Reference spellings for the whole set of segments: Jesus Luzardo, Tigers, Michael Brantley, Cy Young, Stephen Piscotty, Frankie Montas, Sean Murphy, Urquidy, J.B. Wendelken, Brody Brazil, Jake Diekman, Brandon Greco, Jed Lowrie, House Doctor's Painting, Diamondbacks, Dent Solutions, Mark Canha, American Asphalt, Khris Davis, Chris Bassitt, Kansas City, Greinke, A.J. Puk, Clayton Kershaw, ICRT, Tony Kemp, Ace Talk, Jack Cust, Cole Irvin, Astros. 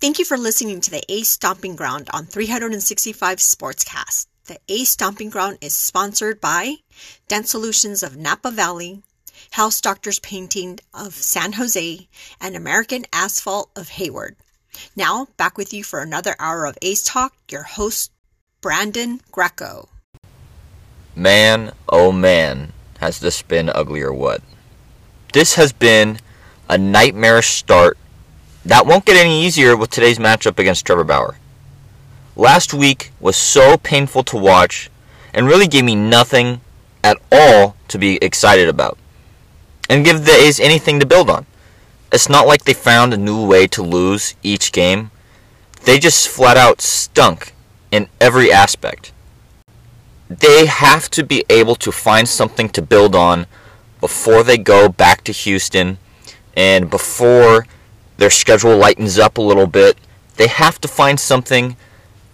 Thank you for listening to the Ace Stomping Ground on 365 Sportscast. The Ace Stomping Ground is sponsored by Dent Solutions of Napa Valley, House Doctor's Painting of San Jose, and American Asphalt of Hayward. Now, back with you for another hour of Ace Talk, your host, Brandon Greco. Man, oh man, has this been ugly or what? This has been a nightmarish start that won't get any easier with today's matchup against Trevor Bauer. Last week was so painful to watch and really gave me nothing at all to be excited about and give the A's anything to build on. It's not like they found a new way to lose each game. They just flat out stunk in every aspect. They have to be able to find something to build on before they go back to Houston and before their schedule lightens up a little bit. They have to find something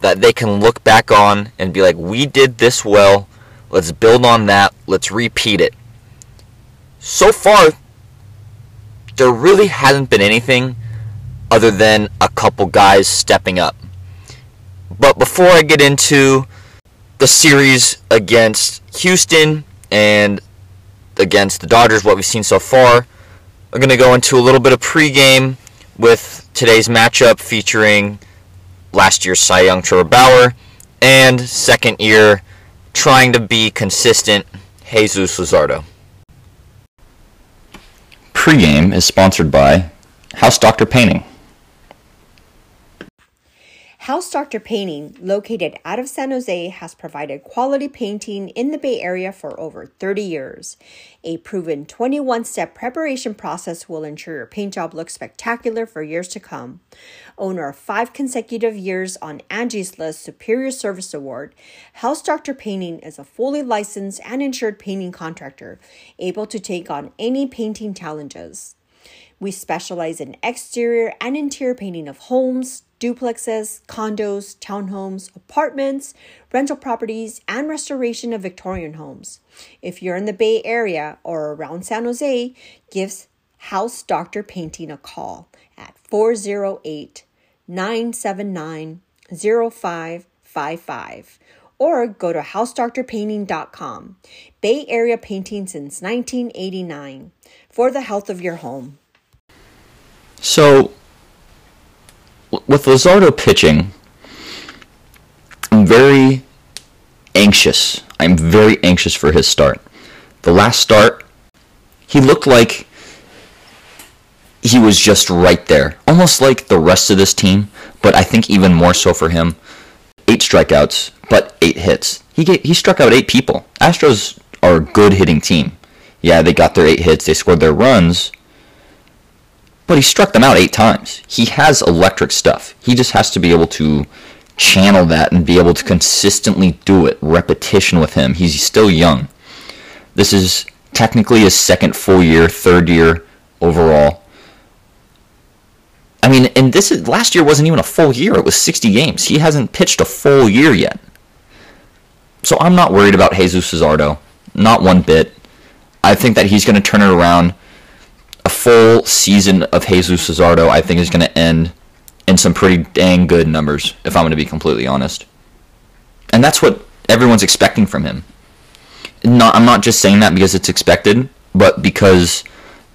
that they can look back on and be like, we did this well, let's build on that, let's repeat it. So far, there really hasn't been anything other than a couple guys stepping up. But before I get into the series against Houston and against the Dodgers, what we've seen so far, I'm going to go into a little bit of pregame with today's matchup featuring last year's Cy Young Trevor Bauer and second year trying to be consistent Jesus Luzardo. Pregame is sponsored by House Doctor Painting. House Doctor Painting, located out of San Jose, has provided quality painting in the Bay Area for over 30 years. A proven 21-step preparation process will ensure your paint job looks spectacular for years to come. Owner of 5 consecutive years on Angie's List Superior Service Award, House Doctor Painting is a fully licensed and insured painting contractor, able to take on any painting challenges. We specialize in exterior and interior painting of homes, duplexes, condos, townhomes, apartments, rental properties, and restoration of Victorian homes. If you're in the Bay Area or around San Jose, give House Doctor Painting a call at 408-979-0555 or go to housedoctorpainting.com. Bay Area painting since 1989 for the health of your home. So, with Luzardo pitching, I'm very anxious. I'm very anxious for his start. The last start, he looked like he was just right there. Almost like the rest of this team, but I think even more so for him. 8 strikeouts, but 8 hits. He struck out 8 people. Astros are a good hitting team. Yeah, they got their 8 hits. They scored their runs. But he struck them out 8 times. He has electric stuff. He just has to be able to channel that and be able to consistently do it. Repetition with him. He's still young. This is technically his second full year, third year overall. I mean, and this is, last year wasn't even a full year. It was 60 games. He hasn't pitched a full year yet. So I'm not worried about Jesus Luzardo. Not one bit. I think that he's going to turn it around. A full season of Jesus Luzardo, I think, is going to end in some pretty dang good numbers, if I'm going to be completely honest. And that's what everyone's expecting from him. I'm not just saying that because it's expected, but because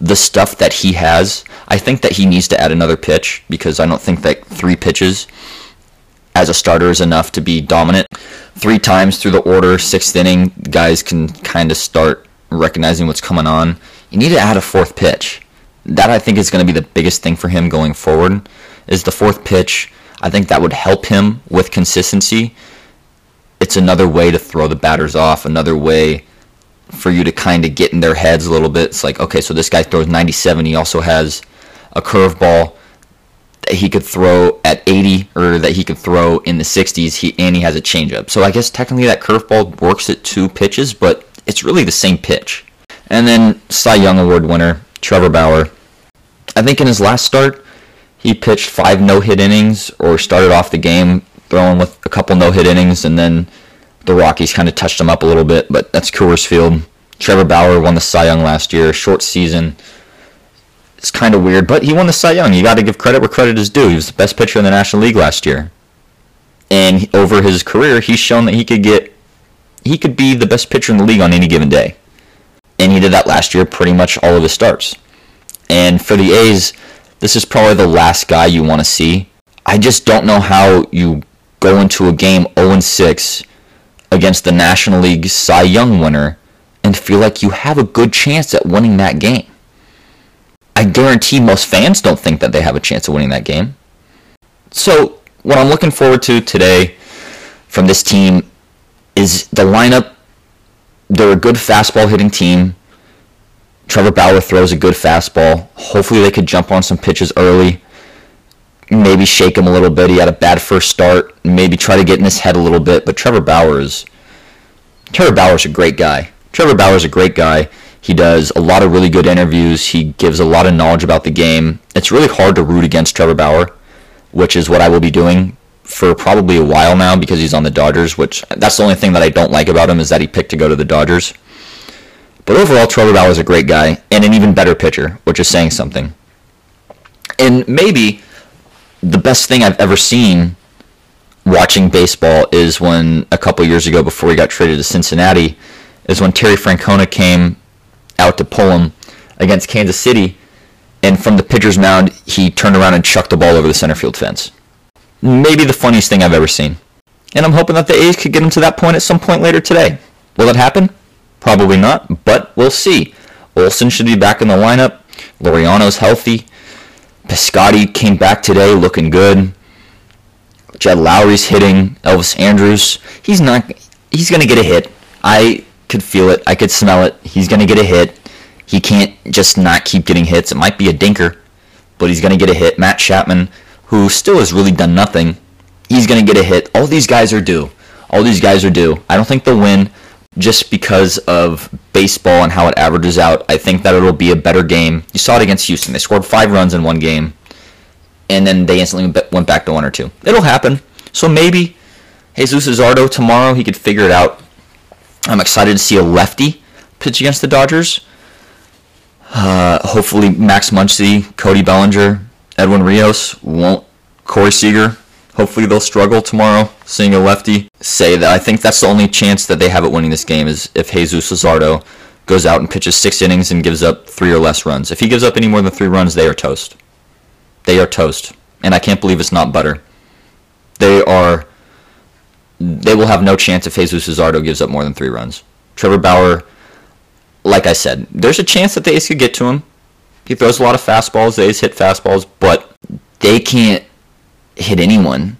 the stuff that he has, I think that he needs to add another pitch, because I don't think that 3 pitches as a starter is enough to be dominant. 3 times through the order, 6th inning, guys can kind of start recognizing what's coming on. You need to add a 4th pitch. That, I think, is going to be the biggest thing for him going forward, is the 4th pitch. I think that would help him with consistency. It's another way to throw the batters off, another way for you to kind of get in their heads a little bit. It's like, okay, so this guy throws 97. He also has a curveball that he could throw at 80 or that he could throw in the 60s, and he has a changeup. So I guess technically that curveball works at 2 pitches, but it's really the same pitch. And then Cy Young Award winner Trevor Bauer, I think in his last start, he pitched 5 no-hit innings, or started off the game throwing with a couple no-hit innings, and then the Rockies kind of touched him up a little bit, but that's Coors Field. Trevor Bauer won the Cy Young last year, short season. It's kind of weird, but he won the Cy Young. You got to give credit where credit is due. He was the best pitcher in the National League last year. And over his career, he's shown that he could be the best pitcher in the league on any given day. And he did that last year pretty much all of his starts. And for the A's, this is probably the last guy you want to see. I just don't know how you go into a game 0-6 against the National League Cy Young winner and feel like you have a good chance at winning that game. I guarantee most fans don't think that they have a chance of winning that game. So what I'm looking forward to today from this team is the lineup. They're a good fastball-hitting team. Trevor Bauer throws a good fastball. Hopefully they could jump on some pitches early, maybe shake him a little bit. He had a bad first start. Maybe try to get in his head a little bit. But Trevor Bauer's a great guy. Trevor Bauer's a great guy. He does a lot of really good interviews. He gives a lot of knowledge about the game. It's really hard to root against Trevor Bauer, which is what I will be doing for probably a while now because he's on the Dodgers, which that's the only thing that I don't like about him is that he picked to go to the Dodgers. But overall, Trevor Bauer is a great guy and an even better pitcher, which is saying something. And maybe the best thing I've ever seen watching baseball is when a couple years ago before he got traded to Cincinnati is when Terry Francona came out to pull him against Kansas City, and from the pitcher's mound, he turned around and chucked the ball over the center field fence. Maybe the funniest thing I've ever seen. And I'm hoping that the A's could get him to that point at some point later today. Will it happen? Probably not, but we'll see. Olsen should be back in the lineup. Laureano's healthy. Piscotty came back today looking good. Jed Lowrie's hitting. Elvis Andrus. He's going to get a hit. I could feel it. I could smell it. He's going to get a hit. He can't just not keep getting hits. It might be a dinker, but he's going to get a hit. Matt Chapman, who still has really done nothing, he's going to get a hit. All these guys are due. All these guys are due. I don't think they'll win. Just because of baseball and how it averages out, I think that it'll be a better game. You saw it against Houston. They scored 5 runs in one game, and then they instantly went back to 1 or 2. It'll happen. So maybe Jesus Luzardo tomorrow, he could figure it out. I'm excited to see a lefty pitch against the Dodgers. Hopefully Max Muncy, Cody Bellinger, Edwin Rios, won't Corey Seager. Hopefully they'll struggle tomorrow, seeing a lefty. Say that I think that's the only chance that they have at winning this game is if Jesus Luzardo goes out and pitches 6 innings and gives up 3 or less runs. If he gives up any more than 3 runs, they are toast. They are toast. And I can't believe it's not butter. They will have no chance if Jesus Luzardo gives up more than 3 runs. Trevor Bauer, like I said, there's a chance that the A's could get to him. He throws a lot of fastballs. The A's hit fastballs, but they can't hit anyone.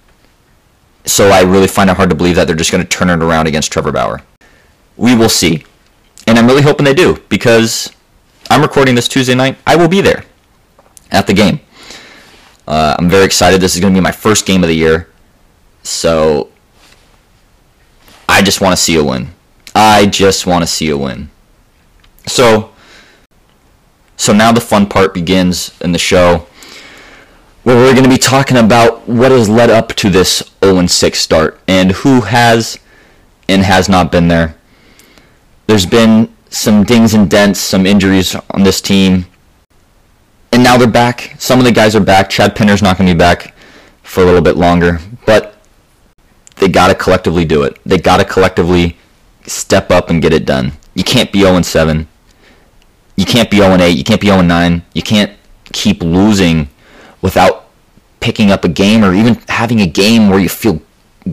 So I really find it hard to believe that they're just going to turn it around against Trevor Bauer. We will see. And I'm really hoping they do because I'm recording this Tuesday night. I will be there at the game. I'm very excited. This is going to be my first game of the year. So I just want to see a win. I just want to see a win. So now the fun part begins in the show, where we're going to be talking about what has led up to this 0-6 start and who has and has not been there. There's been some dings and dents, some injuries on this team, and now they're back. Some of the guys are back. Chad Pinder's not going to be back for a little bit longer, but they got to collectively do it. They got to collectively step up and get it done. You can't be 0-7. You can't be 0-8. You can't be 0-9. You can't keep losing without picking up a game or even having a game where you feel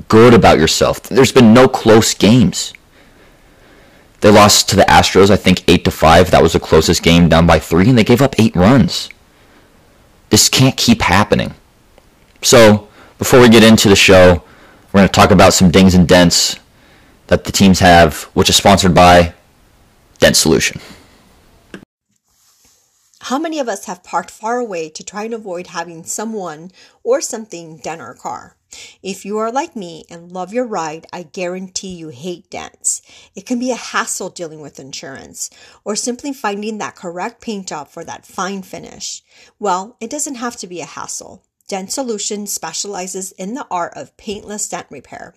good about yourself. There's been no close games. They lost to the Astros, I think, 8-5. That was the closest game, down by 3, and they gave up 8 runs. This can't keep happening. So before we get into the show, we're going to talk about some dings and dents that the teams have, which is sponsored by Dent Solutions. How many of us have parked far away to try and avoid having someone or something dent our car? If you are like me and love your ride, I guarantee you hate dents. It can be a hassle dealing with insurance or simply finding that correct paint job for that fine finish. Well, it doesn't have to be a hassle. Dent Solutions specializes in the art of paintless dent repair.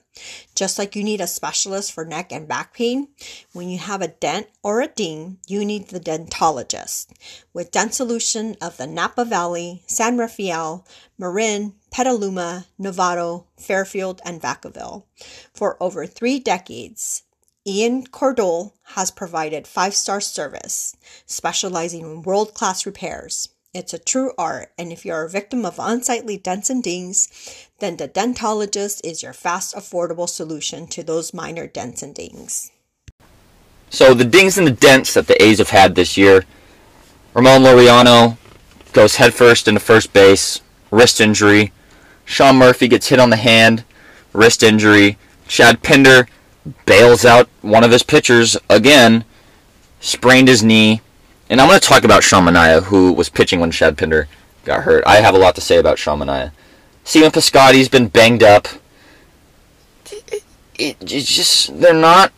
Just like you need a specialist for neck and back pain, when you have a dent or a ding, you need the dentologist. With Dent Solutions of the Napa Valley, San Rafael, Marin, Petaluma, Novato, Fairfield, and Vacaville. For over 3 decades, Ian Cordell has provided 5-star service, specializing in world-class repairs. It's a true art, and if you're a victim of unsightly dents and dings, then the dentologist is your fast, affordable solution to those minor dents and dings. So the dings and the dents that the A's have had this year, Ramon Laureano goes headfirst into first base, wrist injury. Sean Murphy gets hit on the hand, wrist injury. Chad Pinder bails out one of his pitchers again, sprained his knee. And I'm going to talk about Sean Manaea, who was pitching when Chad Pinder got hurt. I have a lot to say about Sean Manaea. Stephen Piscotty's been banged up. It's just, they're not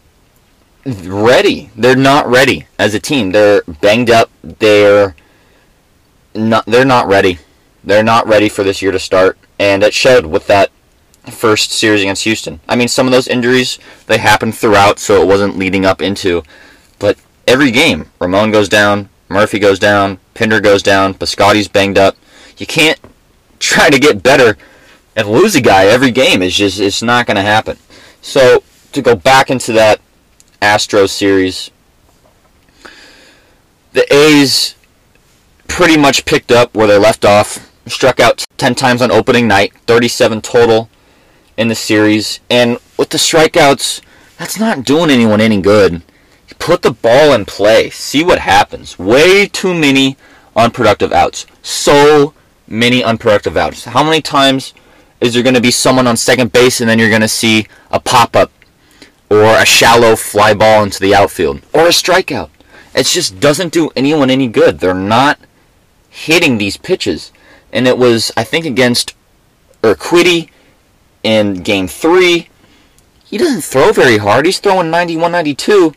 ready. They're not ready as a team. They're banged up. They're not ready. They're not ready for this year to start. And it showed with that first series against Houston. I mean, some of those injuries, they happened throughout, so it wasn't leading up into. But every game, Ramon goes down, Murphy goes down, Pinder goes down, Piscotty's banged up. You can't try to get better and lose a guy every game. It's not going to happen. So, to go back into that Astros series, the A's pretty much picked up where they left off, struck out 10 times on opening night, 37 total in the series, and with the strikeouts, that's not doing anyone any good. Put the ball in play, see what happens. Way too many unproductive outs. So many unproductive outs. How many times is there going to be someone on second base and then you're going to see a pop-up or a shallow fly ball into the outfield or a strikeout? It just doesn't do anyone any good. They're not hitting these pitches. And it was, I think, against Urquidy in Game 3. He doesn't throw very hard. He's throwing 91, 92.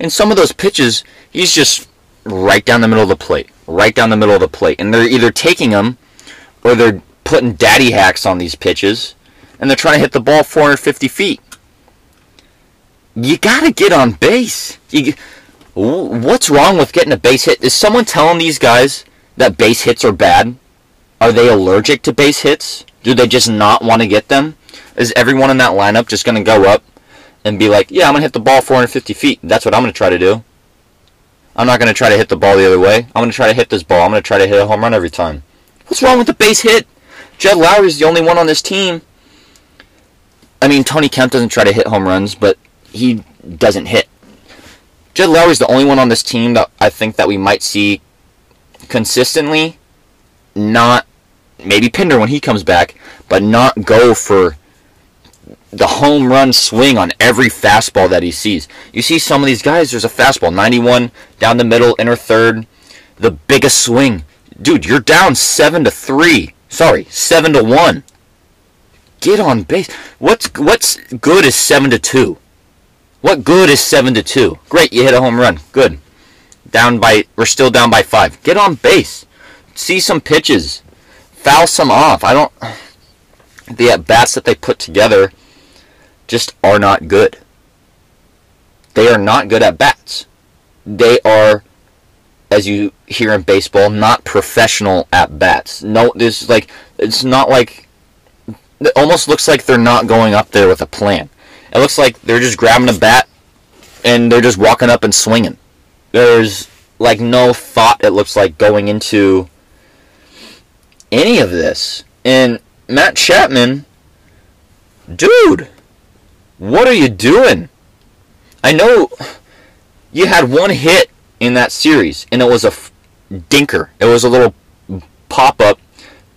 And some of those pitches, he's just right down the middle of the plate. Right down the middle of the plate. And they're either taking them or they're putting daddy hacks on these pitches. And they're trying to hit the ball 450 feet. You got to get on base. What's wrong with getting a base hit? Is someone telling these guys that base hits are bad? Are they allergic to base hits? Do they just not want to get them? Is everyone in that lineup just going to go up and be like, yeah, I'm going to hit the ball 450 feet. That's what I'm going to try to do. I'm not going to try to hit the ball the other way. I'm going to try to hit this ball. I'm going to try to hit a home run every time. What's wrong with the base hit? Jed Lowrie is the only one on this team. I mean, Tony Kemp doesn't try to hit home runs, but he doesn't hit. Jed Lowrie is the only one on this team that I think that we might see consistently not, maybe Pinder when he comes back, but not go for the home run swing on every fastball that he sees. You see some of these guys, there's a fastball, 91, down the middle, inner third, the biggest swing. Dude, you're down 7-1. Get on base. What's good is 7-2? What good is 7-2? Great, you hit a home run. Good. We're still down by 5. Get on base. See some pitches. Foul some off. The at-bats that they put together just are not good. They are not good at bats. They are, as you hear in baseball, not professional at bats. No, there's like, it's not like, it almost looks like they're not going up there with a plan. It looks like they're just grabbing a bat and they're just walking up and swinging. There's like no thought, it looks like, going into any of this. And Matt Chapman, dude, what are you doing? I know you had one hit in that series, and it was a dinker. It was a little pop-up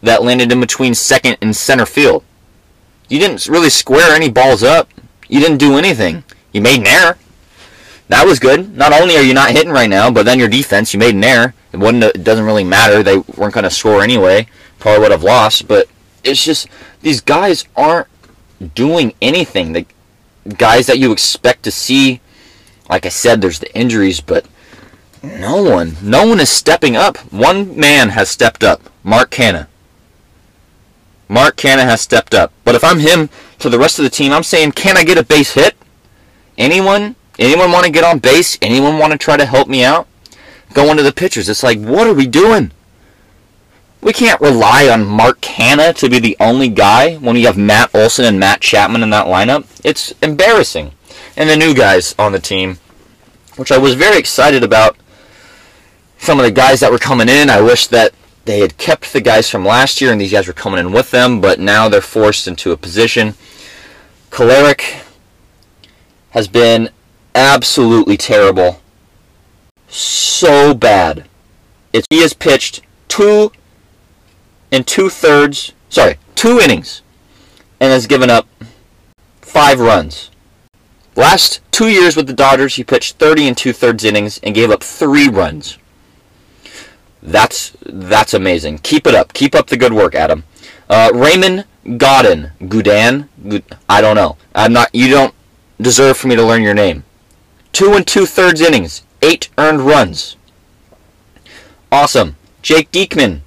that landed in between second and center field. You didn't really square any balls up. You didn't do anything. You made an error. That was good. Not only are you not hitting right now, but then your defense, you made an error. It doesn't really matter. They weren't going to score anyway. Probably would have lost, but it's just these guys aren't doing anything. They guys that you expect to see, like I said, there's the injuries, but no one is stepping up. One man has stepped up, Mark Canha. Mark Canha has stepped up. But if I'm him to the rest of the team, I'm saying, can I get a base hit? Anyone want to get on base? Anyone want to try to help me out? Going to the pitchers. It's like, what are we doing? We can't rely on Mark Canha to be the only guy when you have Matt Olsen and Matt Chapman in that lineup. It's embarrassing. And the new guys on the team, which I was very excited about, some of the guys that were coming in. I wish that they had kept the guys from last year and these guys were coming in with them, but now they're forced into a position. Kolarek has been absolutely terrible. So bad. He has pitched 2 2/3 innings and has given up 5 runs. Last 2 years with the Dodgers, he pitched 30 2/3 innings and gave up 3 runs. That's amazing. Keep it up. Keep up the good work, Adam. Raymond Godin. I don't know. You don't deserve for me to learn your name. 2 2/3 innings. 8 earned runs. Awesome. Jake Diekman.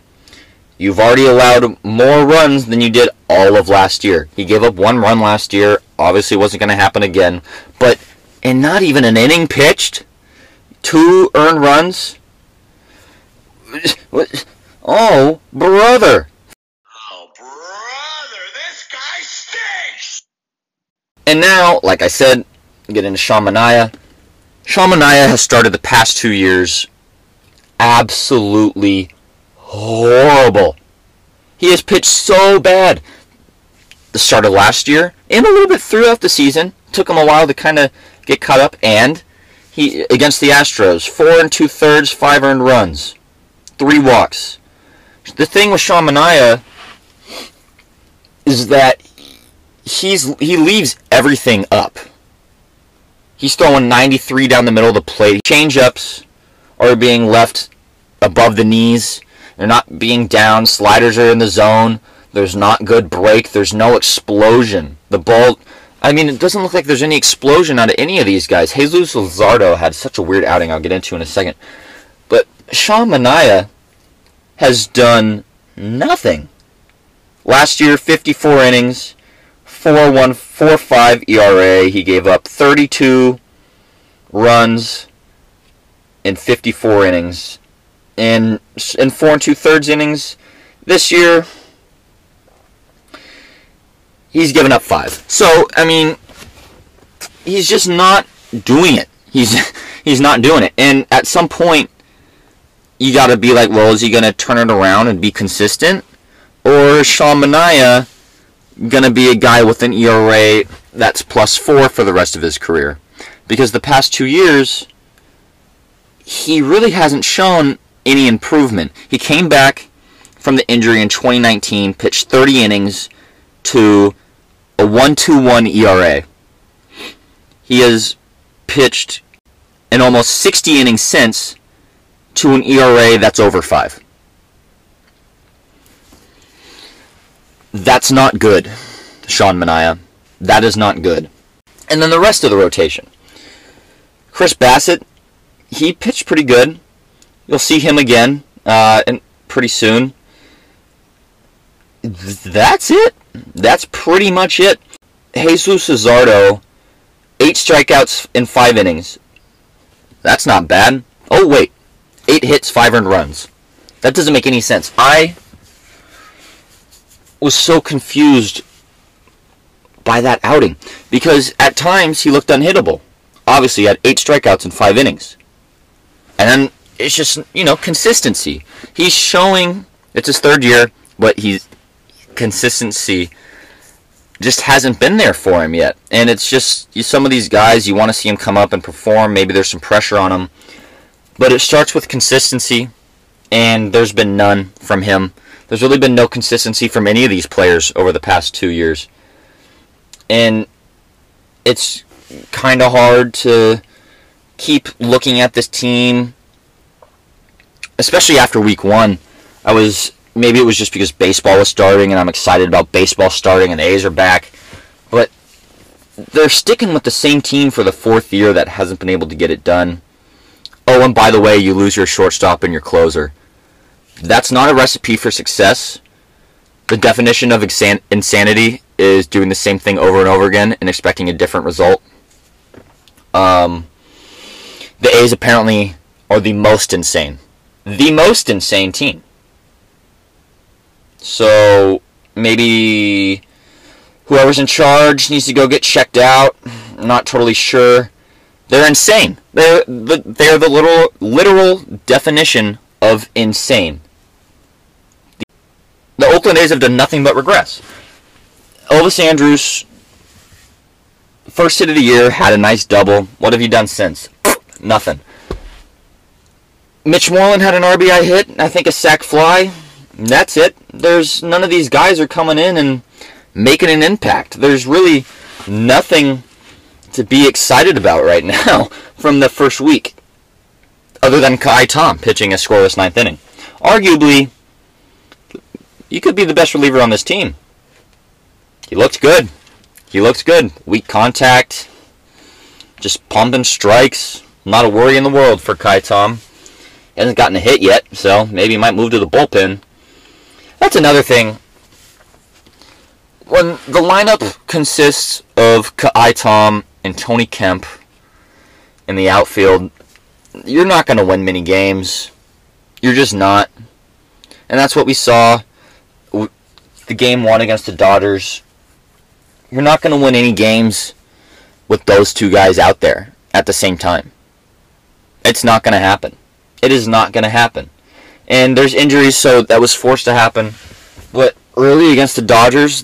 You've already allowed more runs than you did all of last year. He gave up 1 run last year. Obviously wasn't going to happen again. But, and not even an inning pitched? 2 earned runs? Oh, brother. Oh, brother, this guy stinks! And now, like I said, get into Sean Manaea. Sean Manaea has started the past 2 years absolutely horrible. He has pitched so bad. The start of last year, and a little bit throughout the season, took him a while to kind of get caught up, and he against the Astros, 4 2/3, 5 earned runs, 3 walks. The thing with Sean Manaea is that he leaves everything up. He's throwing 93 down the middle of the plate. Change-ups are being left above the knees. They're not being down. Sliders are in the zone. There's not good break. There's no explosion. The ball, I mean, it doesn't look like there's any explosion out of any of these guys. Jesus Luzardo had such a weird outing I'll get into in a second. But Sean Manaea has done nothing. Last year, 54 innings. 4.145 ERA. He gave up 32 runs in 54 innings. And in 4 2/3 innings this year, he's given up 5. So, I mean, he's just not doing it. He's not doing it. And at some point, you got to be like, well, is he going to turn it around and be consistent? Or is Sean Manaea going to be a guy with an ERA that's +4 for the rest of his career? Because the past 2 years, he really hasn't shown any improvement. He came back from the injury in 2019, pitched 30 innings to a 1.21 ERA. He has pitched in almost 60 innings since to an ERA that's over 5. That's not good, Sean Manaea. That is not good. And then the rest of the rotation. Chris Bassitt, he pitched pretty good. You'll see him again and pretty soon. That's it. That's pretty much it. Jesus Luzardo, 8 strikeouts in 5 innings. That's not bad. Oh, wait. 8 hits, 5 earned runs. That doesn't make any sense. I was so confused by that outing because at times he looked unhittable. Obviously, he had 8 strikeouts in 5 innings. And then it's just, you know, consistency. He's showing, it's his 3rd year, but he's consistency just hasn't been there for him yet. And it's just some of these guys, you want to see him come up and perform. Maybe there's some pressure on him. But it starts with consistency, and there's been none from him. There's really been no consistency from any of these players over the past 2 years. And it's kind of hard to keep looking at this team, especially after week 1. Maybe it was just because baseball was starting, and I'm excited about baseball starting, and the A's are back. But they're sticking with the same team for the 4th year that hasn't been able to get it done. Oh, and by the way, you lose your shortstop and your closer. That's not a recipe for success. The definition of insanity is doing the same thing over and over again and expecting a different result. The A's apparently are the most insane team. So maybe whoever's in charge needs to go get checked out. I'm not totally sure. They're insane. They're the literal definition of insane. The Oakland A's have done nothing but regress. Elvis Andrus, first hit of the year, had a nice double. What have you done since? Nothing. Mitch Moreland had an RBI hit, I think a sac fly. That's it. There's none of these guys are coming in and making an impact. There's really nothing to be excited about right now from the first week, other than Ka'ai Tom pitching a scoreless ninth inning. Arguably, he could be the best reliever on this team. He looked good. Weak contact. Just pumping strikes. Not a worry in the world for Ka'ai Tom. He hasn't gotten a hit yet, so maybe he might move to the bullpen. That's another thing. When the lineup consists of Ka'ai Tom and Tony Kemp in the outfield, you're not going to win many games. You're just not. And that's what we saw. The game one against the Dodgers, you're not going to win any games with those two guys out there at the same time. It's not going to happen. It is not going to happen. And there's injuries, so that was forced to happen. But really, against the Dodgers,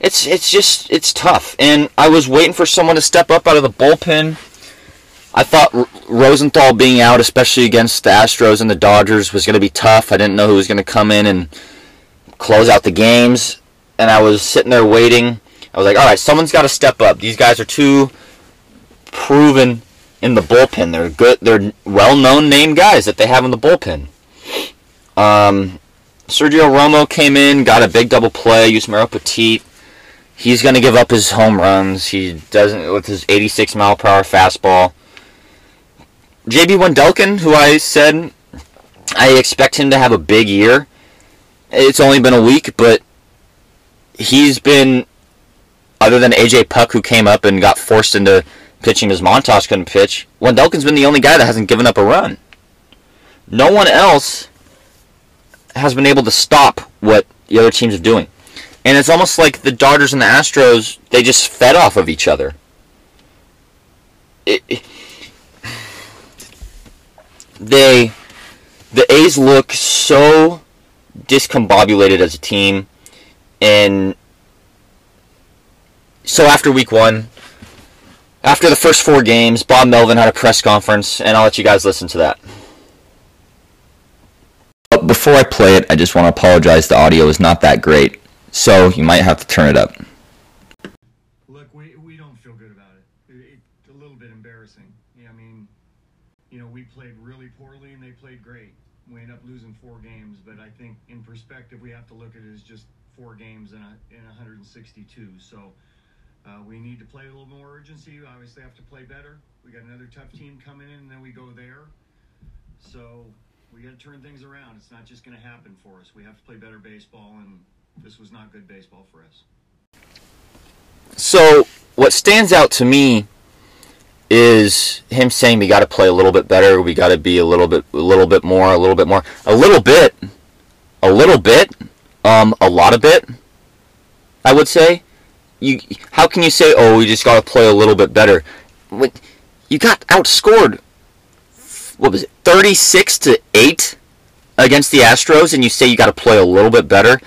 it's tough. And I was waiting for someone to step up out of the bullpen. I thought Rosenthal being out, especially against the Astros and the Dodgers, was going to be tough. I didn't know who was going to come in and close out the games. And I was sitting there waiting. I was like, all right, someone's got to step up. These guys are too proven in the bullpen. They're good. They're well-known name guys that they have in the bullpen. Sergio Romo came in, got a big double play, Yusmeiro Petit. He's going to give up his home runs. He doesn't with his 86-mile-per-hour fastball. J.B. Wendelken, who I said I expect him to have a big year. It's only been a week, but he's been, other than A.J. Puk, who came up and got forced into pitching because Montas couldn't pitch, Wendelken's been the only guy that hasn't given up a run. No one else has been able to stop what the other teams are doing. And it's almost like the Dodgers and the Astros, they just fed off of each other. The A's look so discombobulated as a team, and so after week one, after the first four games, Bob Melvin had a press conference, and I'll let you guys listen to that. But before I play it, I just want to apologize. The audio is not that great, so you might have to turn it up. Look, we don't feel good about it. It's a little bit embarrassing. Yeah, I mean, you know, we played really poorly and they played great. We ended up losing four games, but I think in perspective, we have to look at it as just four games in 162. So we need to play a little more urgency. We obviously have to play better. We got another tough team coming in, and then we go there. So we got to turn things around. It's not just going to happen for us. We have to play better baseball, and this was not good baseball for us. So what stands out to me is him saying we got to play a little bit better, we got to be a lot of bit. I would say, how can you say, oh, we just got to play a little bit better? You got outscored, what was it, 36-8 against the Astros, and you say you got to play a little bit better?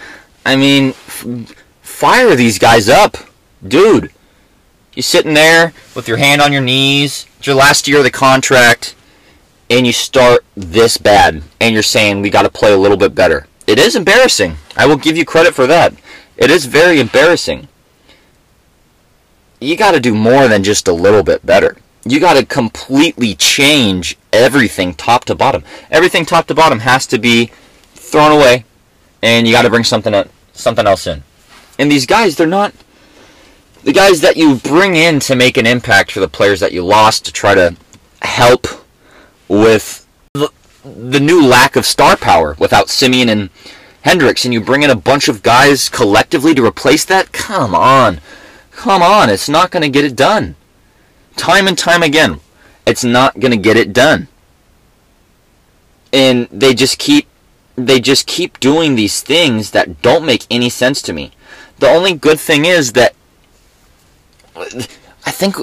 I mean, fire these guys up, dude. You're sitting there with your hand on your knees. It's your last year of the contract, and you start this bad, and you're saying we got to play a little bit better. It is embarrassing. I will give you credit for that. It is very embarrassing. You got to do more than just a little bit better. You got to completely change everything top to bottom. Everything top to bottom has to be thrown away, and you got to bring something else in. And these guys, they're not. The guys that you bring in to make an impact for the players that you lost to try to help with the new lack of star power without Semien and Hendricks, and you bring in a bunch of guys collectively to replace that? Come on. Come on. It's not going to get it done. Time and time again, it's not going to get it done. And they just keep doing these things that don't make any sense to me. The only good thing is that I think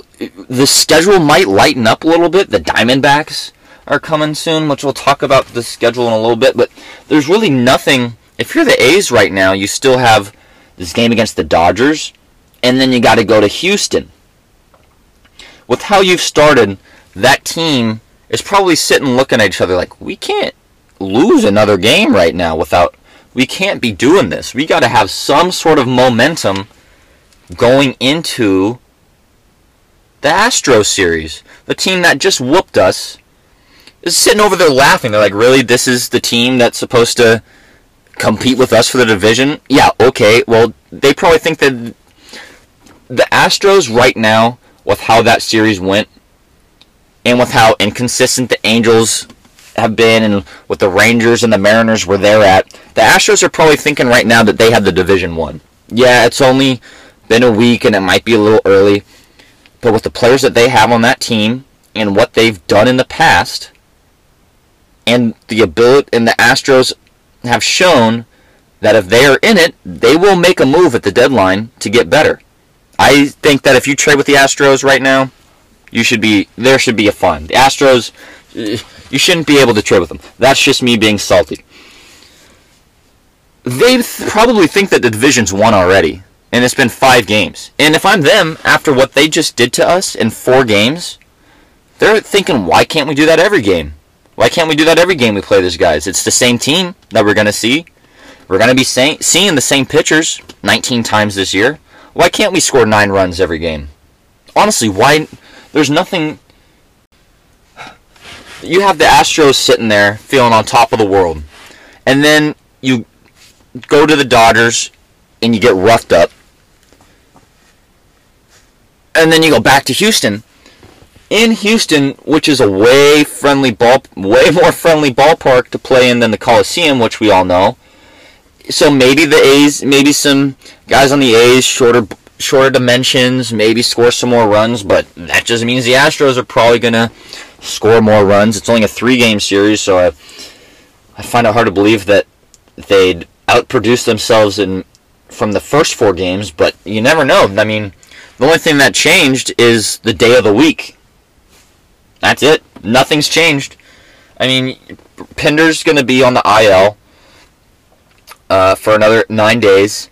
the schedule might lighten up a little bit. The Diamondbacks are coming soon, which we'll talk about the schedule in a little bit. But there's really nothing. If you're the A's right now, you still have this game against the Dodgers, and then you got to go to Houston. With how you've started, that team is probably sitting looking at each other like, we can't lose another game right now without... We can't be doing this. We got to have some sort of momentum going into the Astros series. The team that just whooped us is sitting over there laughing. They're like, really? This is the team that's supposed to compete with us for the division? Yeah, okay. Well, they probably think that the Astros right now, with how that series went, and with how inconsistent the Angels have been, and with the Rangers and the Mariners where they're at, the Astros are probably thinking right now that they have the division won. Yeah, it's only been a week and it might be a little early, but with the players that they have on that team and what they've done in the past, and the ability, and the Astros have shown that if they are in it, they will make a move at the deadline to get better. I think that if you trade with the Astros right now, there should be a fine. The Astros, you shouldn't be able to trade with them. That's just me being salty. They probably think that the division's won already, and it's been 5 games. And if I'm them, after what they just did to us in 4 games, they're thinking, why can't we do that every game? Why can't we do that every game we play these guys? It's the same team that we're going to see. We're going to be seeing the same pitchers 19 times this year. Why can't we score 9 runs every game? Honestly, why... There's nothing... You have the Astros sitting there feeling on top of the world. And then you go to the Dodgers and you get roughed up. And then you go back to Houston. In Houston, which is a way more friendly ballpark to play in than the Coliseum, which we all know. So maybe the A's, maybe some guys on the A's, shorter dimensions, maybe score some more runs, but that just means the Astros are probably going to score more runs. It's only a 3-game series, so I find it hard to believe that they'd outproduce themselves from the first 4 games, but you never know. I mean, the only thing that changed is the day of the week. That's it. Nothing's changed. I mean, Pinder's going to be on the IL for another 9 days.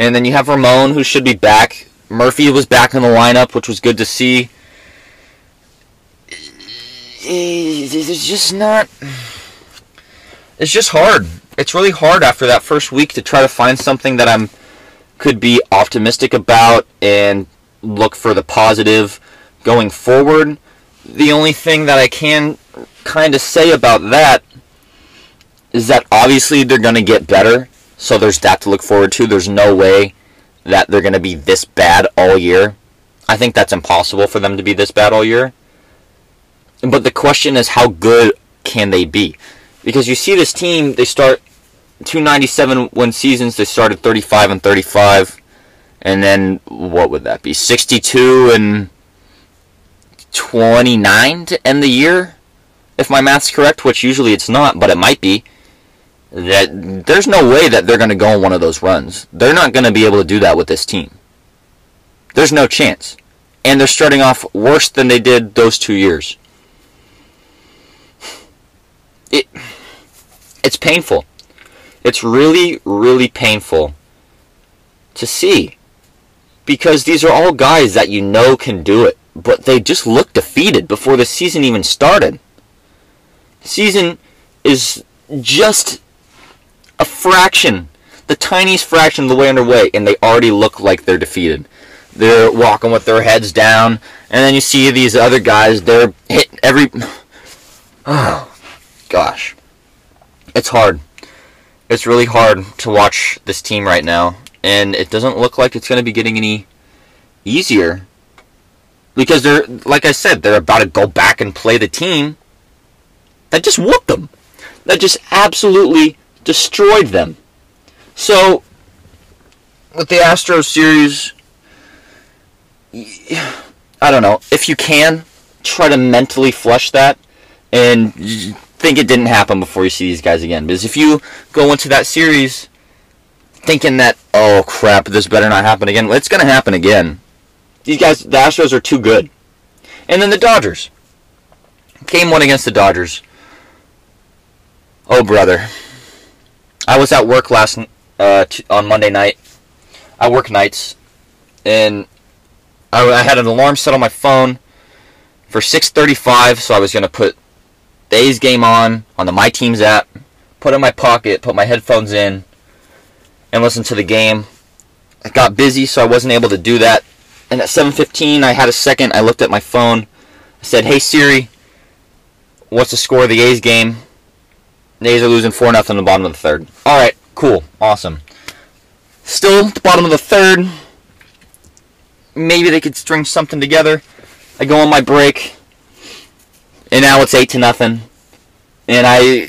And then you have Ramon, who should be back. Murphy was back in the lineup, which was good to see. It's just hard. It's really hard after that first week to try to find something that I could be optimistic about and look for the positive going forward. The only thing that I can kind of say about that is that obviously they're going to get better. So there's that to look forward to. There's no way that they're going to be this bad all year. I think that's impossible for them to be this bad all year. But the question is, how good can they be? Because you see this team, they start 297 win seasons. They started 35-35. And then, what would that be? 62-29 to end the year? If my math's correct, which usually it's not, but it might be. That there's no way that they're going to go on one of those runs. They're not going to be able to do that with this team. There's no chance. And they're starting off worse than they did those 2 years. It's painful. It's really, really painful to see. Because these are all guys that you know can do it. But they just look defeated before the season even started. The season is just a fraction, the tiniest fraction of the way underway, and they already look like they're defeated. They're walking with their heads down, and then you see these other guys, they're hit every... Oh, gosh. It's hard. It's really hard to watch this team right now, and it doesn't look like it's going to be getting any easier. Because they're, like I said, they're about to go back and play the team that just whooped them. That just absolutely destroyed them. So, with the Astros series, I don't know. If you can, try to mentally flush that and think it didn't happen before you see these guys again. Because if you go into that series thinking that, oh, crap, this better not happen again, it's going to happen again. These guys, the Astros, are too good. And then the Dodgers. Game one against the Dodgers. Oh, brother. I was at work on Monday night. I work nights. And I had an alarm set on my phone for 6:35, so I was going to put the A's game on the My Teams app, put it in my pocket, put my headphones in, and listen to the game. I got busy, so I wasn't able to do that. And at 7:15, I had a second. I looked at my phone. I said, hey, Siri, what's the score of the A's game? The A's are losing 4-0 in the bottom of the third. All right, cool, awesome. Still at the bottom of the third. Maybe they could string something together. I go on my break, and now it's 8-0. And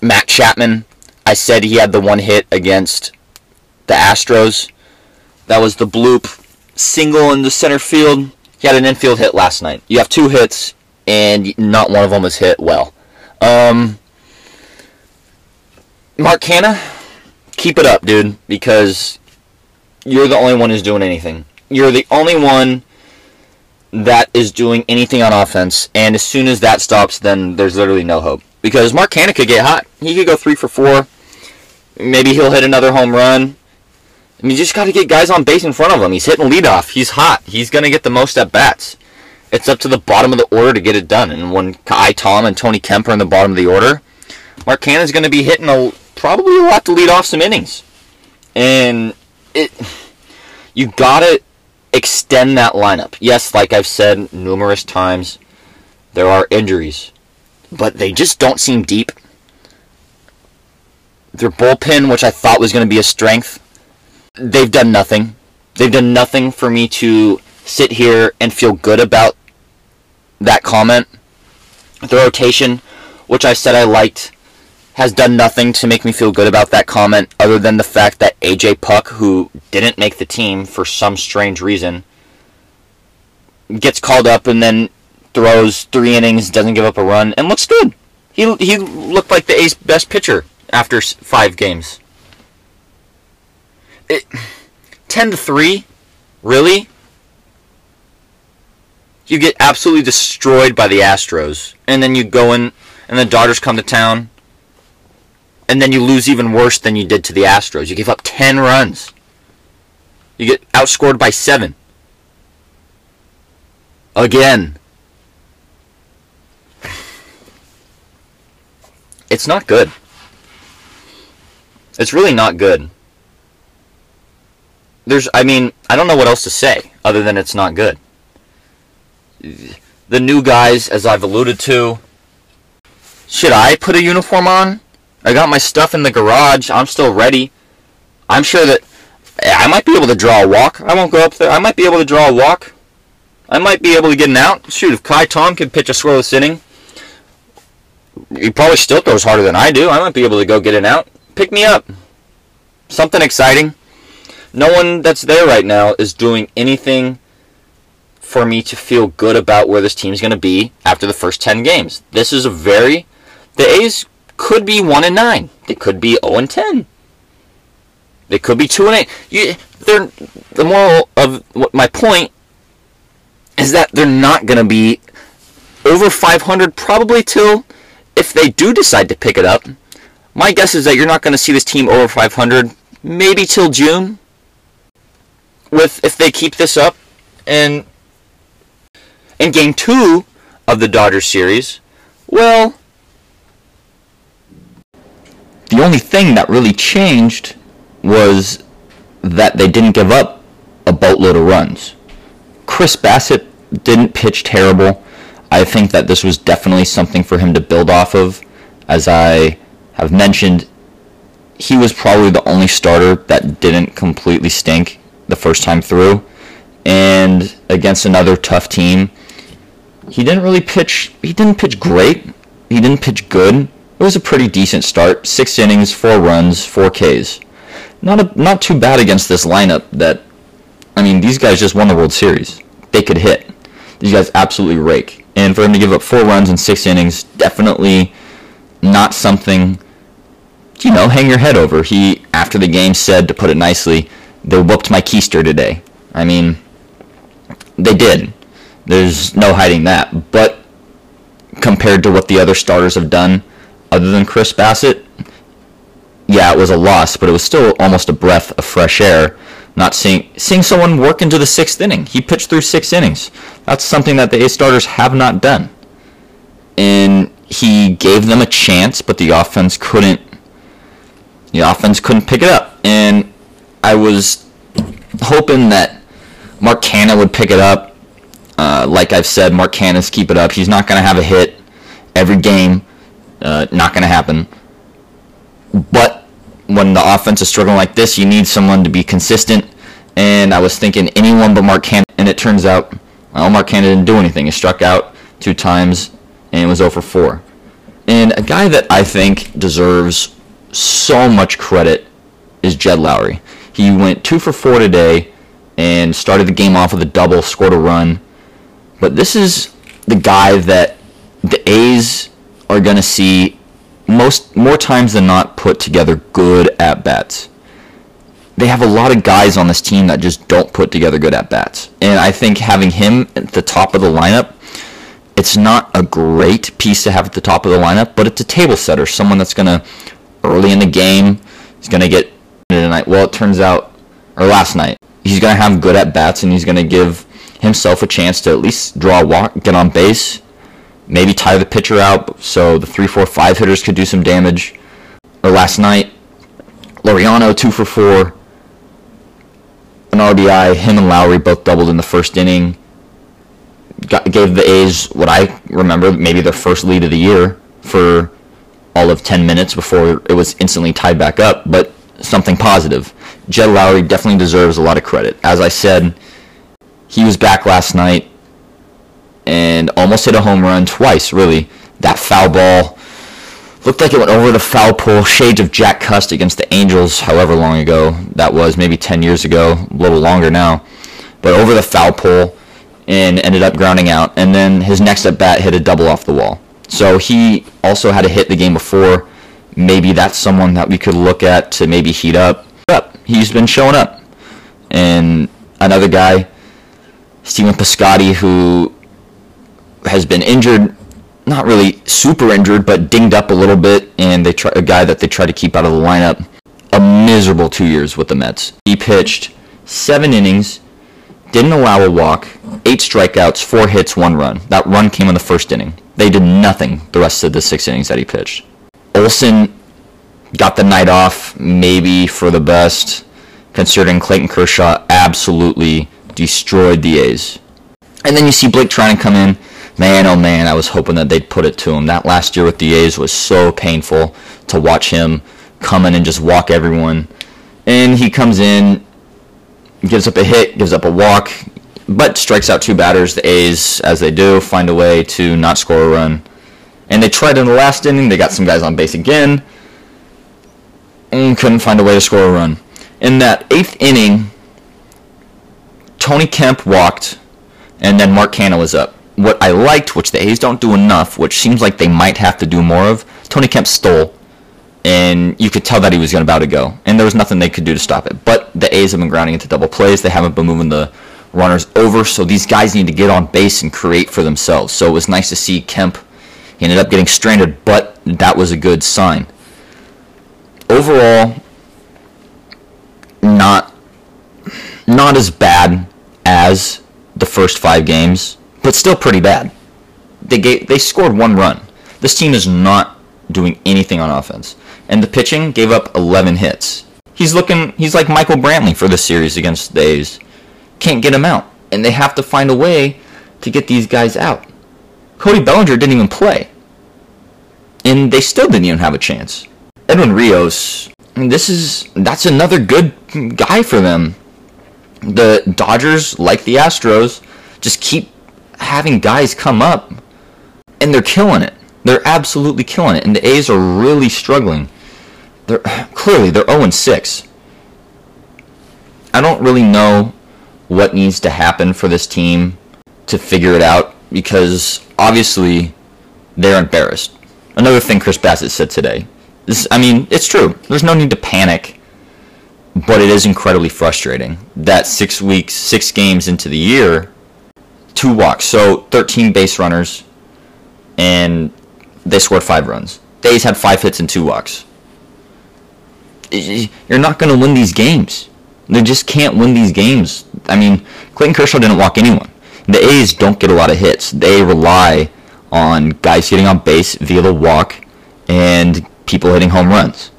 Matt Chapman, I said he had the one hit against the Astros. That was the bloop single in the center field. He had an infield hit last night. You have two hits, and not one of them is hit well. Mark Canha, keep it up, dude, because you're the only one who's doing anything. You're the only one that is doing anything on offense, and as soon as that stops, then there's literally no hope. Because Mark Canha could get hot. He could go 3 for 4. Maybe he'll hit another home run. I mean, you just got to get guys on base in front of him. He's hitting leadoff. He's hot. He's going to get the most at-bats. It's up to the bottom of the order to get it done. And when Ka'ai Tom and Tony Kemp are in the bottom of the order, Mark Canha's going to be hitting probably a lot to lead off some innings. And you got to extend that lineup. Yes, like I've said numerous times, there are injuries. But they just don't seem deep. Their bullpen, which I thought was going to be a strength, they've done nothing. They've done nothing for me to sit here and feel good about that comment. The rotation, which I said I liked, has done nothing to make me feel good about that comment other than the fact that A.J. Puk, who didn't make the team for some strange reason, gets called up and then throws 3 innings, doesn't give up a run, and looks good. He looked like the A's best pitcher after 5 games. 10-3? Really? You get absolutely destroyed by the Astros. And then you go in, and the Dodgers come to town. And then you lose even worse than you did to the Astros. You give up 10 runs. You get outscored by 7. Again. It's not good. It's really not good. I don't know what else to say other than it's not good. The new guys, as I've alluded to, should I put a uniform on? I got my stuff in the garage. I'm still ready. I'm sure that I might be able to draw a walk. I won't go up there. I might be able to draw a walk. I might be able to get an out. Shoot, if Ka'ai Tom can pitch a scoreless inning, he probably still throws harder than I do. I might be able to go get an out. Pick me up. Something exciting. No one that's there right now is doing anything for me to feel good about where this team's going to be after the first 10 games. This is the A's could be 1-9. They could be 0-10. They could be 2-8. The moral of my point is that they're not going to be over 500 probably till, if they do decide to pick it up, my guess is that you're not going to see this team over 500 maybe till June. If they keep this up, and in Game 2 of the Dodgers series, well, the only thing that really changed was that they didn't give up a boatload of runs. Chris Bassitt didn't pitch terrible. I think that this was definitely something for him to build off of. As I have mentioned, he was probably the only starter that didn't completely stink the first time through, and against another tough team, he didn't pitch great, he didn't pitch good, It was a pretty decent start, 6 innings, 4 runs, 4 Ks. Not too bad against this lineup that, I mean, these guys just won the World Series. They could hit. These guys absolutely rake. And for him to give up 4 runs in 6 innings, definitely not something, you know, hang your head over. He, after the game, said, to put it nicely, they whooped my keister today. I mean, they did. There's no hiding that. But compared to what the other starters have done, other than Chris Bassitt, yeah, it was a loss, but it was still almost a breath of fresh air. Not seeing someone work into the 6th inning. He pitched through 6 innings. That's something that the A starters have not done. And he gave them a chance, but the offense couldn't. The offense couldn't pick it up. And I was hoping that Mark Canha would pick it up. Like I've said, Mark Canha's keep it up. He's not going to have a hit every game. Not going to happen. But when the offense is struggling like this, you need someone to be consistent. And I was thinking anyone but Mark Canha. And it turns out, well, Mark Canha didn't do anything. He struck out 2 times and was 0 for 4. And a guy that I think deserves so much credit is Jed Lowrie. He went 2 for 4 today and started the game off with a double, scored a run. But this is the guy that the A's are going to see more times than not put together good at-bats. They have a lot of guys on this team that just don't put together good at-bats. And I think having him at the top of the lineup, it's not a great piece to have at the top of the lineup, but it's a table setter, someone that's going to, early in the game, he's going to get tonight. Well, it turns out, or last night, he's going to have good at-bats, and he's going to give himself a chance to at least draw a walk, get on base, maybe tie the pitcher out so the 3, 4, 5 hitters could do some damage. Or last night, Laureano, 2 for 4, an RBI. Him and Lowrie both doubled in the 1st inning. Gave the A's what I remember, maybe their first lead of the year for all of 10 minutes before it was instantly tied back up, but something positive. Jed Lowrie definitely deserves a lot of credit. As I said, he was back last night and almost hit a home run twice, really. That foul ball looked like it went over the foul pole, shades of Jack Cust against the Angels however long ago that was, maybe 10 years ago, a little longer now, but over the foul pole and ended up grounding out. And then his next at-bat hit a double off the wall. So he also had a hit the game before. Maybe that's someone that we could look at to maybe heat up. He's been showing up. And another guy, Stephen Piscotty, who has been injured, not really super injured, but dinged up a little bit, and a guy that they try to keep out of the lineup. A miserable 2 years with the Mets. He pitched 7 innings, didn't allow a walk, 8 strikeouts, 4 hits, 1 run. That run came in the 1st inning. They did nothing the rest of the 6 innings that he pitched. Olsen got the night off, maybe for the best, considering Clayton Kershaw absolutely destroyed the A's. And then you see Blake trying to come in. Man, oh man, I was hoping that they'd put it to him. That last year with the A's was so painful to watch him come in and just walk everyone. And he comes in, gives up a hit, gives up a walk, but strikes out 2 batters. The A's, as they do, find a way to not score a run. And they tried in the last inning. They got some guys on base again and couldn't find a way to score a run. In that 8th inning, Tony Kemp walked, and then Mark Canha was up. What I liked, which the A's don't do enough, which seems like they might have to do more of, Tony Kemp stole, and you could tell that he was about to go, and there was nothing they could do to stop it. But the A's have been grounding into double plays. They haven't been moving the runners over, so these guys need to get on base and create for themselves. So it was nice to see Kemp. He ended up getting stranded, but that was a good sign. Overall, not as bad as the first 5 games, but still pretty bad. They scored 1 run. This team is not doing anything on offense. And the pitching gave up 11 hits. He's like Michael Brantley for this series against the A's. Can't get him out. And they have to find a way to get these guys out. Cody Bellinger didn't even play. And they still didn't even have a chance. Edwin Rios, I mean, that's another good guy for them. The Dodgers, like the Astros, just keep having guys come up, and they're killing it. They're absolutely killing it, and the A's are really struggling. They're 0-6. I don't really know what needs to happen for this team to figure it out, because obviously they're embarrassed. Another thing Chris Bassitt said today. It's true. There's no need to panic, but it is incredibly frustrating that 6 games into the year, 2 walks, so 13 base runners, and they scored 5 runs. The A's had 5 hits and 2 walks. You're not going to win these games. They just can't win these games. Clayton Kershaw didn't walk anyone. The A's don't get a lot of hits. They rely on guys getting on base via the walk and people hitting home runs.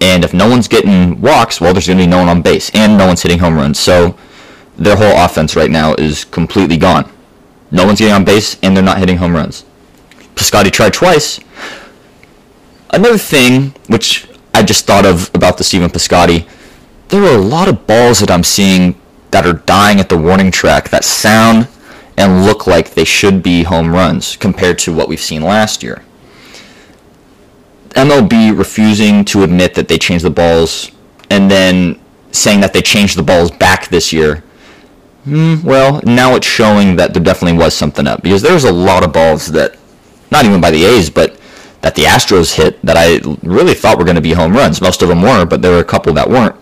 And if no one's getting walks, well, there's going to be no one on base, and no one's hitting home runs. So their whole offense right now is completely gone. No one's getting on base, and they're not hitting home runs. Piscotty tried twice. Another thing, which I just thought of about the Stephen Piscotty, there are a lot of balls that I'm seeing that are dying at the warning track that sound and look like they should be home runs compared to what we've seen last year. MLB refusing to admit that they changed the balls and then saying that they changed the balls back this year. Well, now it's showing that there definitely was something up, because there's a lot of balls that, not even by the A's, but that the Astros hit that I really thought were going to be home runs. Most of them were, but there were a couple that weren't.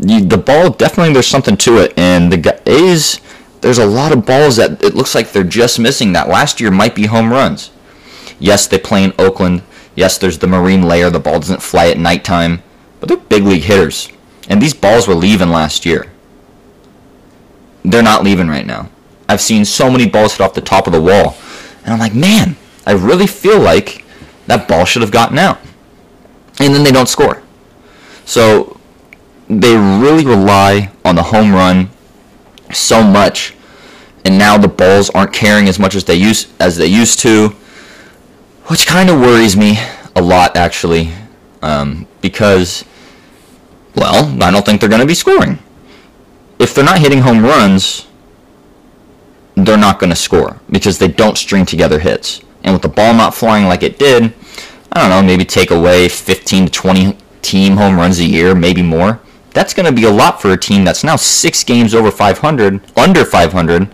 The ball, definitely there's something to it, and the A's, there's a lot of balls that it looks like they're just missing that last year might be home runs. Yes, they play in Oakland. Yes, there's the marine layer. The ball doesn't fly at nighttime, but they're big league hitters, and these balls were leaving last year. They're not leaving right now. I've seen so many balls hit off the top of the wall, and I'm like, man, I really feel like that ball should have gotten out, and then they don't score. So they really rely on the home run so much, and now the balls aren't carrying as much as they used to, which kind of worries me a lot, actually, because, well, I don't think they're going to be scoring. If they're not hitting home runs, they're not going to score because they don't string together hits. And with the ball not flying like it did, I don't know, maybe take away 15 to 20 team home runs a year, maybe more. That's going to be a lot for a team that's now 6 games over 500, under 500.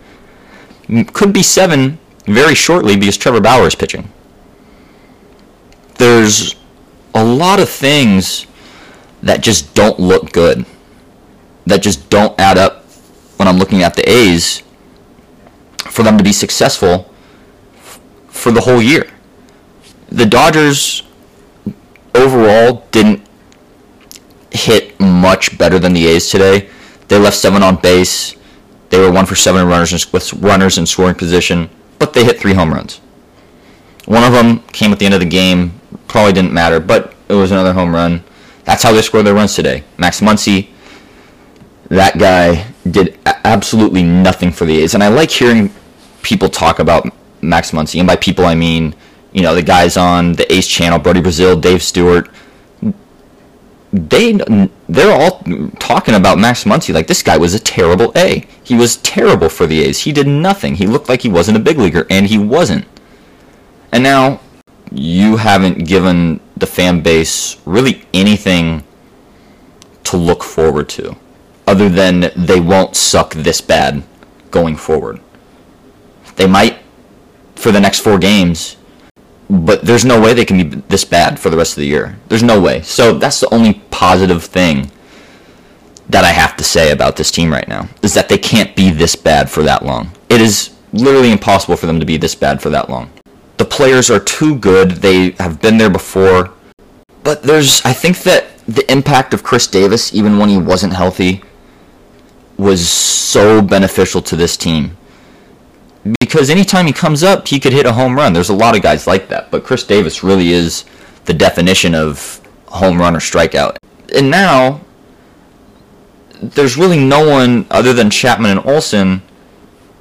Could be 7 very shortly because Trevor Bauer is pitching. There's a lot of things that just don't look good, that just don't add up when I'm looking at the A's for them to be successful for the whole year. The Dodgers overall didn't hit much better than the A's today. They left 7 on base. They were 1 for 7 runners in scoring position, but they hit 3 home runs. One of them came at the end of the game. Probably didn't matter, but it was another home run. That's how they scored their runs today. Max Muncy, that guy did absolutely nothing for the A's. And I like hearing people talk about Max Muncy. And by people, I mean, the guys on the Ace channel, Brody Brazil, Dave Stewart. They're all talking about Max Muncy like this guy was a terrible A. He was terrible for the A's. He did nothing. He looked like he wasn't a big leaguer, and he wasn't. And now you haven't given the fan base really anything to look forward to other than they won't suck this bad going forward. They might for the next 4 games, but there's no way they can be this bad for the rest of the year. There's no way. So that's the only positive thing that I have to say about this team right now is that they can't be this bad for that long. It is literally impossible for them to be this bad for that long. The players are too good. They have been there before. But I think that the impact of Khris Davis, even when he wasn't healthy, was so beneficial to this team. Because anytime he comes up, he could hit a home run. There's a lot of guys like that. But Khris Davis really is the definition of home run or strikeout. And now, there's really no one other than Chapman and Olsen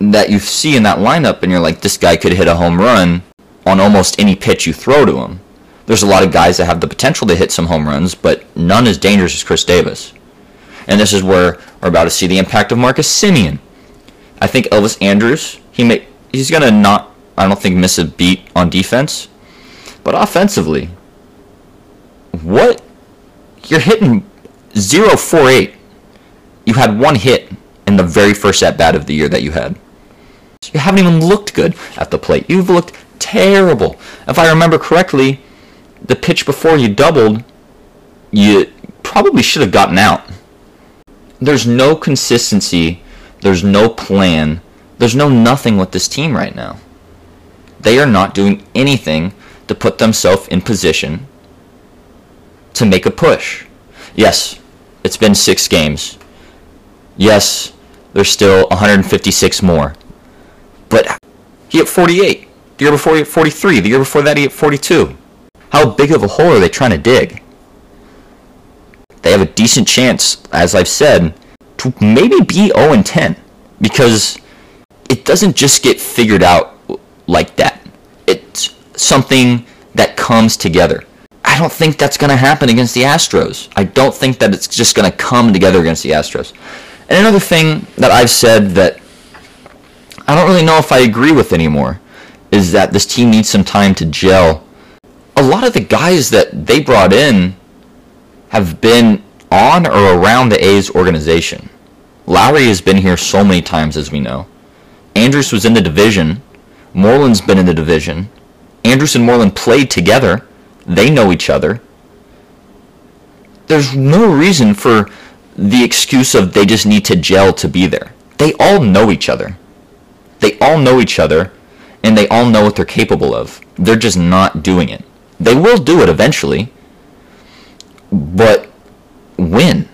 that you see in that lineup, and you're like, this guy could hit a home run on almost any pitch you throw to him. There's a lot of guys that have the potential to hit some home runs, but none as dangerous as Khris Davis. And this is where we're about to see the impact of Marcus Semien. I think Elvis Andrus, he's going to not, I don't think, miss a beat on defense. But offensively, what? You're hitting .048. You had one hit in the very first at-bat of the year that you had. You haven't even looked good at the plate. You've looked terrible. If I remember correctly, the pitch before you doubled, you probably should have gotten out. There's no consistency. There's no plan. There's no nothing with this team right now. They are not doing anything to put themselves in position to make a push. Yes, it's been 6 games. Yes, there's still 156 more. But he hit 48. The year before he hit 43. The year before that he hit 42. How big of a hole are they trying to dig? They have a decent chance, as I've said, to maybe be 0-10. Because it doesn't just get figured out like that. It's something that comes together. I don't think that's going to happen against the Astros. I don't think that it's just going to come together against the Astros. And another thing that I've said that I don't really know if I agree with anymore is that this team needs some time to gel. A lot of the guys that they brought in have been on or around the A's organization. Lowrie has been here so many times, as we know. Andrus was in the division. Moreland's been in the division. Andrus and Moreland played together. They know each other. There's no reason for the excuse of they just need to gel to be there. They all know each other. They all know each other, and they all know what they're capable of. They're just not doing it. They will do it eventually, but when?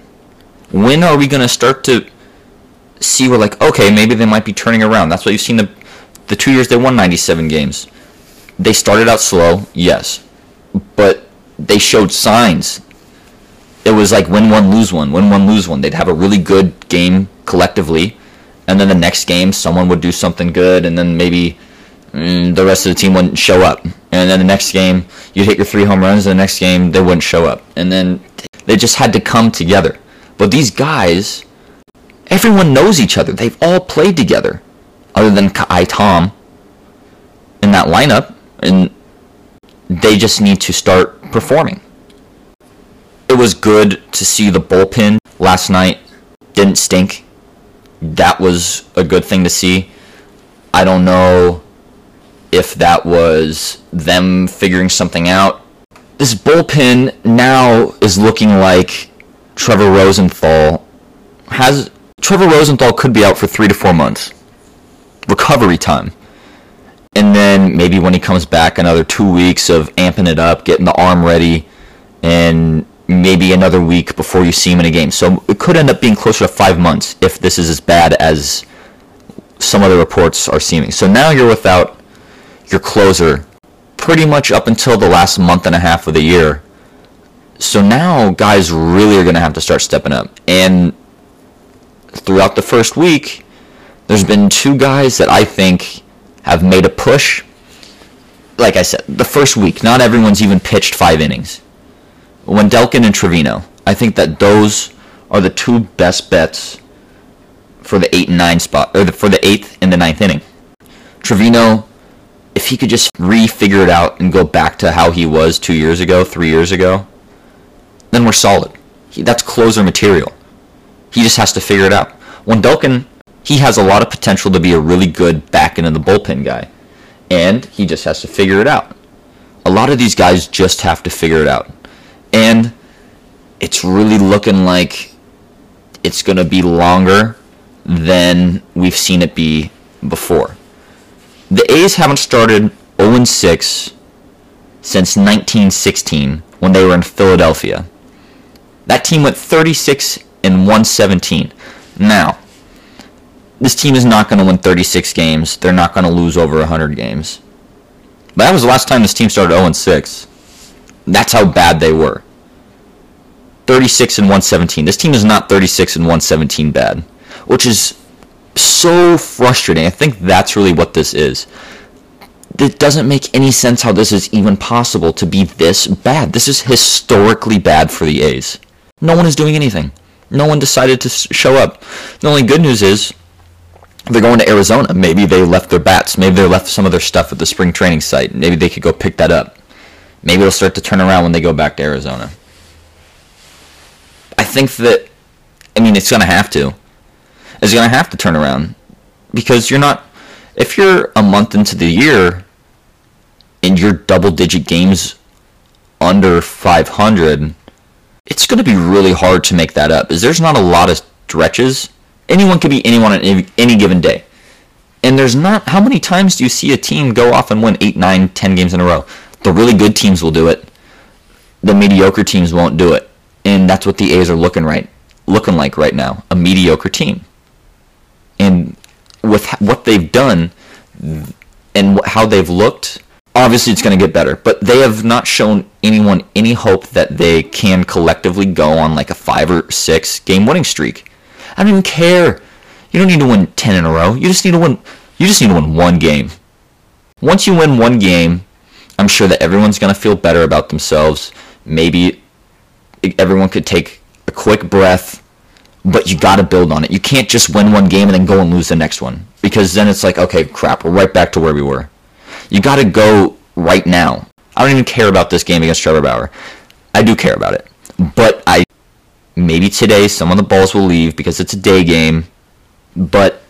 When are we going to start to see we're like, okay, maybe they might be turning around? That's what you've seen the 2 years they won 97 games. They started out slow, yes. But they showed signs. It was like win one, lose one, win one, lose one. They'd have a really good game collectively, and then the next game someone would do something good, and then maybe the rest of the team wouldn't show up. And then the next game you'd hit your 3 home runs, and the next game they wouldn't show up. And then they just had to come together. But these guys, everyone knows each other. They've all played together, other than Ka'ai Tom in that lineup, and they just need to start performing. It was good to see the bullpen last night. Didn't stink. That was a good thing to see. I don't know if that was them figuring something out. This bullpen now is looking like Trevor Rosenthal has... Trevor Rosenthal could be out for 3 to 4 months. Recovery time. And then maybe when he comes back, another 2 weeks of amping it up, getting the arm ready, and maybe another week before you see him in a game. So it could end up being closer to 5 months if this is as bad as some of the reports are seeming. So now you're without your closer pretty much up until the last month and a half of the year. So now guys really are going to have to start stepping up. And throughout the first week, there's been 2 guys that I think have made a push. Like I said, the first week, not everyone's even pitched 5 innings. Wendelken and Trevino. I think that those are the 2 best bets for the 8 and 9 spot, or for the 8th and the 9th inning. Trevino, if he could just re-figure it out and go back to how he was 2 years ago, 3 years ago, then we're solid. That's closer material. He just has to figure it out. Wendelken, he has a lot of potential to be a really good back end of the bullpen guy. And he just has to figure it out. A lot of these guys just have to figure it out. And it's really looking like it's going to be longer than we've seen it be before. The A's haven't started 0-6 since 1916 when they were in Philadelphia. That team went 36-117. Now, this team is not going to win 36 games. They're not going to lose over 100 games. But that was the last time this team started 0-6. That's how bad they were. 36-117. This team is not 36-117 bad, which is so frustrating. I think that's really what this is. It doesn't make any sense how this is even possible to be this bad. This is historically bad for the A's. No one is doing anything. No one decided to show up. The only good news is they're going to Arizona. Maybe they left their bats. Maybe they left some of their stuff at the spring training site. Maybe they could go pick that up. Maybe it'll start to turn around when they go back to Arizona. I think that, I mean, it's going to have to. It's going to have to turn around. Because you're not, if you're a month into the year and you're double-digit games under 500, it's going to be really hard to make that up. Is there's not a lot of stretches. Anyone can be anyone on any given day. And there's not, how many times do you see a team go off and win 8, 9, 10 games in a row? The really good teams will do it. The mediocre teams won't do it. And that's what the A's are looking like right now, a mediocre team. And with what they've done and how they've looked, obviously it's going to get better. But they have not shown anyone any hope that they can collectively go on like a 5 or 6 game winning streak. I don't even care. You don't need to win 10 in a row. You just need to win one game. Once you win one game, I'm sure that everyone's going to feel better about themselves. Maybe everyone could take a quick breath, but you got to build on it. You can't just win one game and then go and lose the next one, because then it's like, okay, crap, we're right back to where we were. You got to go right now. I don't even care about this game against Trevor Bauer. I do care about it, but maybe today some of the balls will leave because it's a day game. But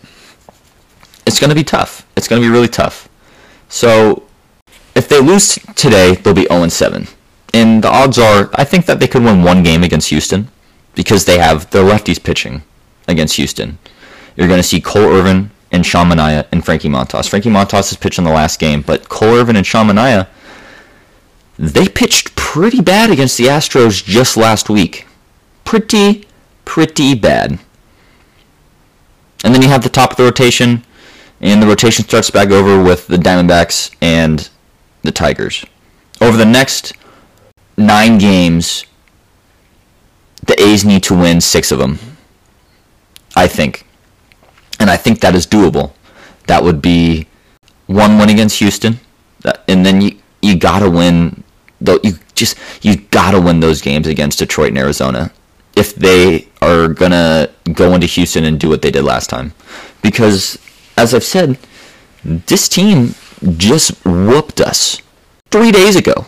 it's going to be tough. It's going to be really tough. So if they lose today, they'll be 0-7. And the odds are, I think that they could win one game against Houston because they have their lefties pitching against Houston. You're going to see Cole Irvin and Sean Manaea and Frankie Montas. Frankie Montas is pitching the last game, but Cole Irvin and Sean Manaea, they pitched pretty bad against the Astros just last week. Pretty bad. And then you have the top of the rotation, and the rotation starts back over with the Diamondbacks and the Tigers. Over the next 9 games, the A's need to win 6 of them, I think. And I think that is doable. That would be one win against Houston, and then you gotta win. You gotta win those games against Detroit and Arizona if they are going to go into Houston and do what they did last time. Because, as I've said, this team just whooped us 3 days ago.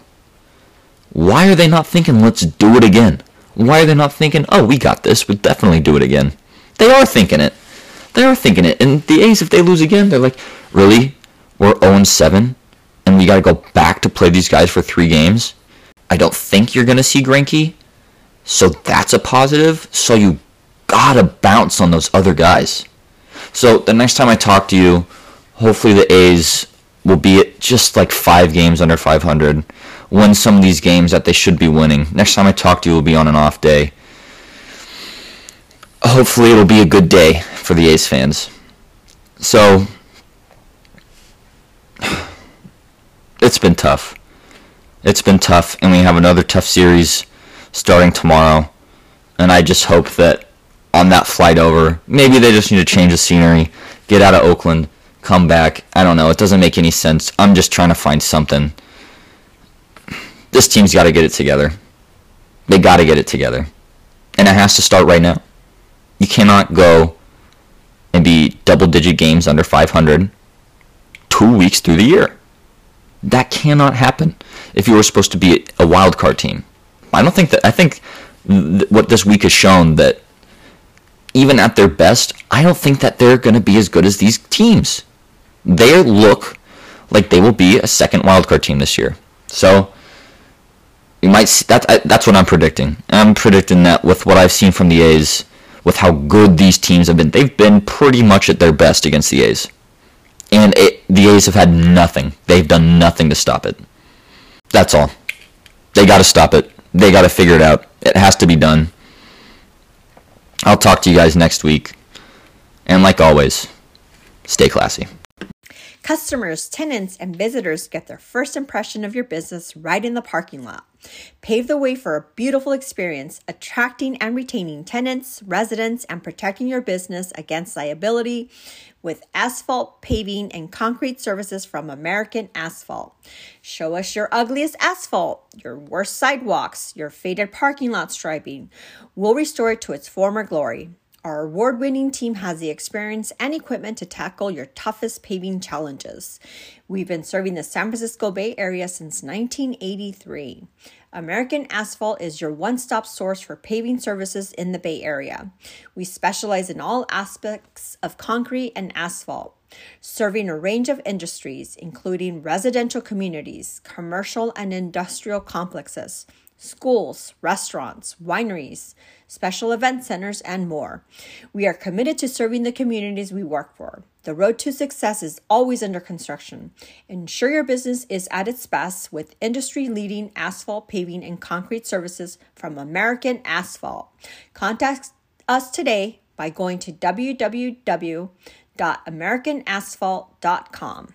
Why are they not thinking, let's do it again? Why are they not thinking, oh, we got this, we'll definitely do it again? They are thinking it. And the A's, if they lose again, they're like, really? We're 0-7? And we got to go back to play these guys for 3 games? I don't think you're going to see Greinke. So that's a positive. So you gotta bounce on those other guys. So the next time I talk to you, hopefully the A's will be at just like 5 games under 500. Win some of these games that they should be winning. Next time I talk to you will be on an off day. Hopefully it'll be a good day for the A's fans. So it's been tough. It's been tough, and we have another tough series starting tomorrow, and I just hope that on that flight over, maybe they just need to change the scenery, get out of Oakland, come back. I don't know. It doesn't make any sense. I'm just trying to find something. This team's got to get it together. They got to get it together, and it has to start right now. You cannot go and be double-digit games under 500 2 weeks through the year. That cannot happen if you were supposed to be a wild card team. I think what this week has shown that even at their best, I don't think that they're going to be as good as these teams. They look like they will be a second wildcard team this year. So you might see, that's what I'm predicting. I'm predicting that with what I've seen from the A's, with how good these teams have been. They've been pretty much at their best against the A's. And the A's have had nothing. They've done nothing to stop it. That's all. They got to stop it. They got to figure it out. It has to be done. I'll talk to you guys next week. And like always, stay classy. Customers, tenants, and visitors get their first impression of your business right in the parking lot. Pave the way for a beautiful experience, attracting and retaining tenants, residents, and protecting your business against liability with asphalt, paving, and concrete services from American Asphalt. Show us your ugliest asphalt, your worst sidewalks, your faded parking lot striping. We'll restore it to its former glory. Our award-winning team has the experience and equipment to tackle your toughest paving challenges. We've been serving the San Francisco Bay Area since 1983. American Asphalt is your one-stop source for paving services in the Bay Area. We specialize in all aspects of concrete and asphalt, serving a range of industries, including residential communities, commercial and industrial complexes, schools, restaurants, wineries, special event centers, and more. We are committed to serving the communities we work for. The road to success is always under construction. Ensure your business is at its best with industry-leading asphalt paving and concrete services from American Asphalt. Contact us today by going to www.americanasphalt.com.